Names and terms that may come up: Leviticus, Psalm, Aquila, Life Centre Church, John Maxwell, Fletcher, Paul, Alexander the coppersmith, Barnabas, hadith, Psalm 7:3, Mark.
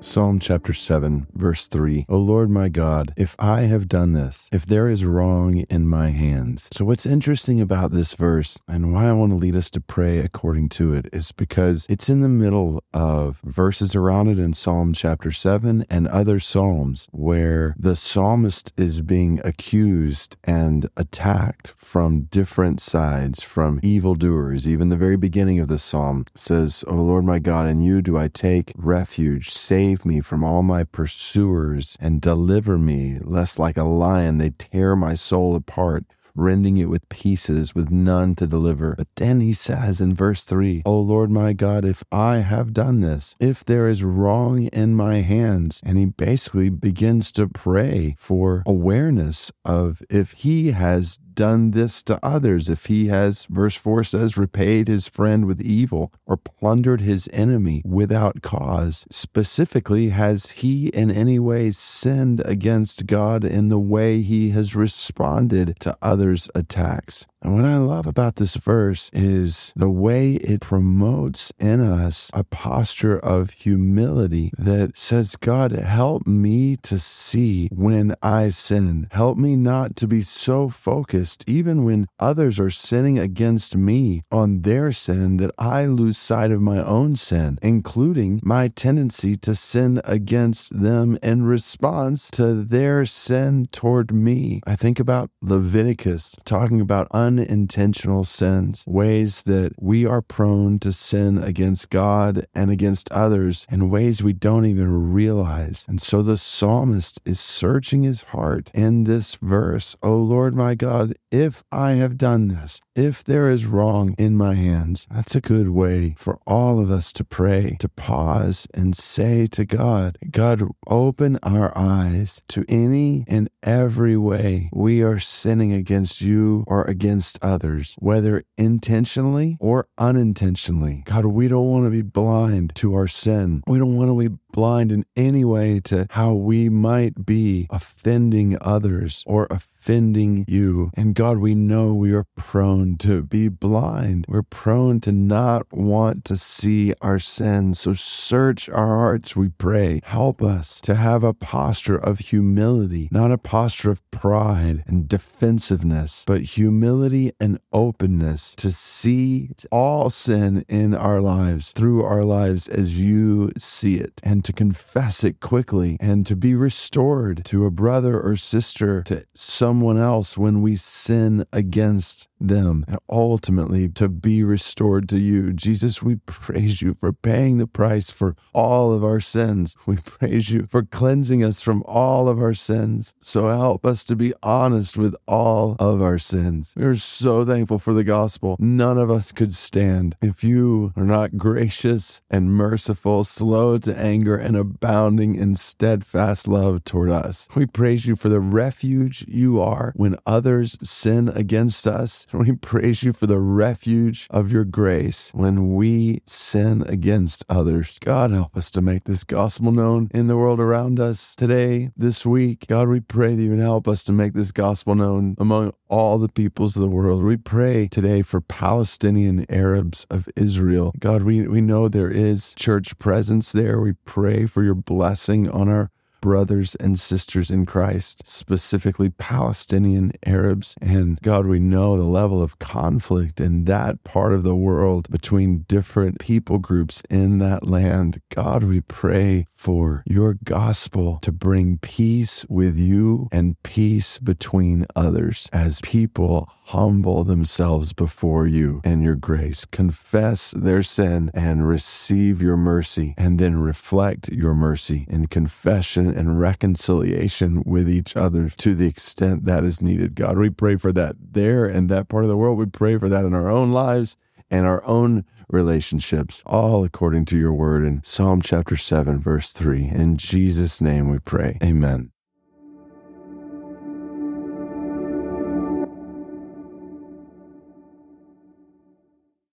Psalm chapter 7, verse 3. O Lord my God, if I have done this, if there is wrong in my hands. So what's interesting about this verse and why I want to lead us to pray according to it is because it's in the middle of verses around it in Psalm chapter 7 and other psalms where the psalmist is being accused and attacked from different sides, from evildoers. Even the very beginning of the psalm says, O Lord my God, in you do I take refuge. Save me from all my pursuers and deliver me, lest like a lion they tear my soul apart, rending it with pieces, with none to deliver. But then he says in verse 3, O Lord my God, if I have done this, if there is wrong in my hands. And he basically begins to pray for awareness of if he has done this to others, if he has, verse 4 says, repaid his friend with evil or plundered his enemy without cause. Specifically, has he in any way sinned against God in the way he has responded to others' attacks? And what I love about this verse is the way it promotes in us a posture of humility that says, God, help me to see when I sin. Help me not to be so focused, even when others are sinning against me, on their sin, that I lose sight of my own sin, including my tendency to sin against them in response to their sin toward me. I think about Leviticus talking about unintentional sins, ways that we are prone to sin against God and against others in ways we don't even realize. And so the psalmist is searching his heart in this verse. O Lord my God, if I have done this, if there is wrong in my hands. That's a good way for all of us to pray, to pause and say to God, God, open our eyes to any and every way we are sinning against you or against others, whether intentionally or unintentionally. God, we don't want to be blind to our sin. We don't want to be blind in any way to how we might be offending others or offending you. And God, we know we are prone to be blind. We're prone to not want to see our sin. So search our hearts, we pray. Help us to have a posture of humility, not a posture of pride and defensiveness, but humility and openness to see all sin in our lives, through our lives as you see it, and to confess it quickly and to be restored to a brother or sister, to someone else when we sin against them, and ultimately to be restored to you. Jesus, we praise you for paying the price for all of our sins. We praise you for cleansing us from all of our sins. So help us to be honest with all of our sins. We're so thankful for the gospel. None of us could stand if you are not gracious and merciful, slow to anger, and abounding in steadfast love toward us. We praise you for the refuge you are when others sin against us. We praise you for the refuge of your grace when we sin against others. God, help us to make this gospel known in the world around us today, this week. God, we pray that you would help us to make this gospel known among all the peoples of the world. We pray today for Palestinian Arabs of Israel. God, we know there is church presence there. We pray for your blessing on our brothers and sisters in Christ, specifically Palestinian Arabs. And God, we know the level of conflict in that part of the world between different people groups in that land. God, we pray for your gospel to bring peace with you and peace between others as people humble themselves before you and your grace, confess their sin and receive your mercy, and then reflect your mercy in confession and reconciliation with each other to the extent that is needed. God, we pray for that there in that part of the world. We pray for that in our own lives and our own relationships, all according to your word in Psalm chapter 7, verse 3. In Jesus' name we pray. Amen.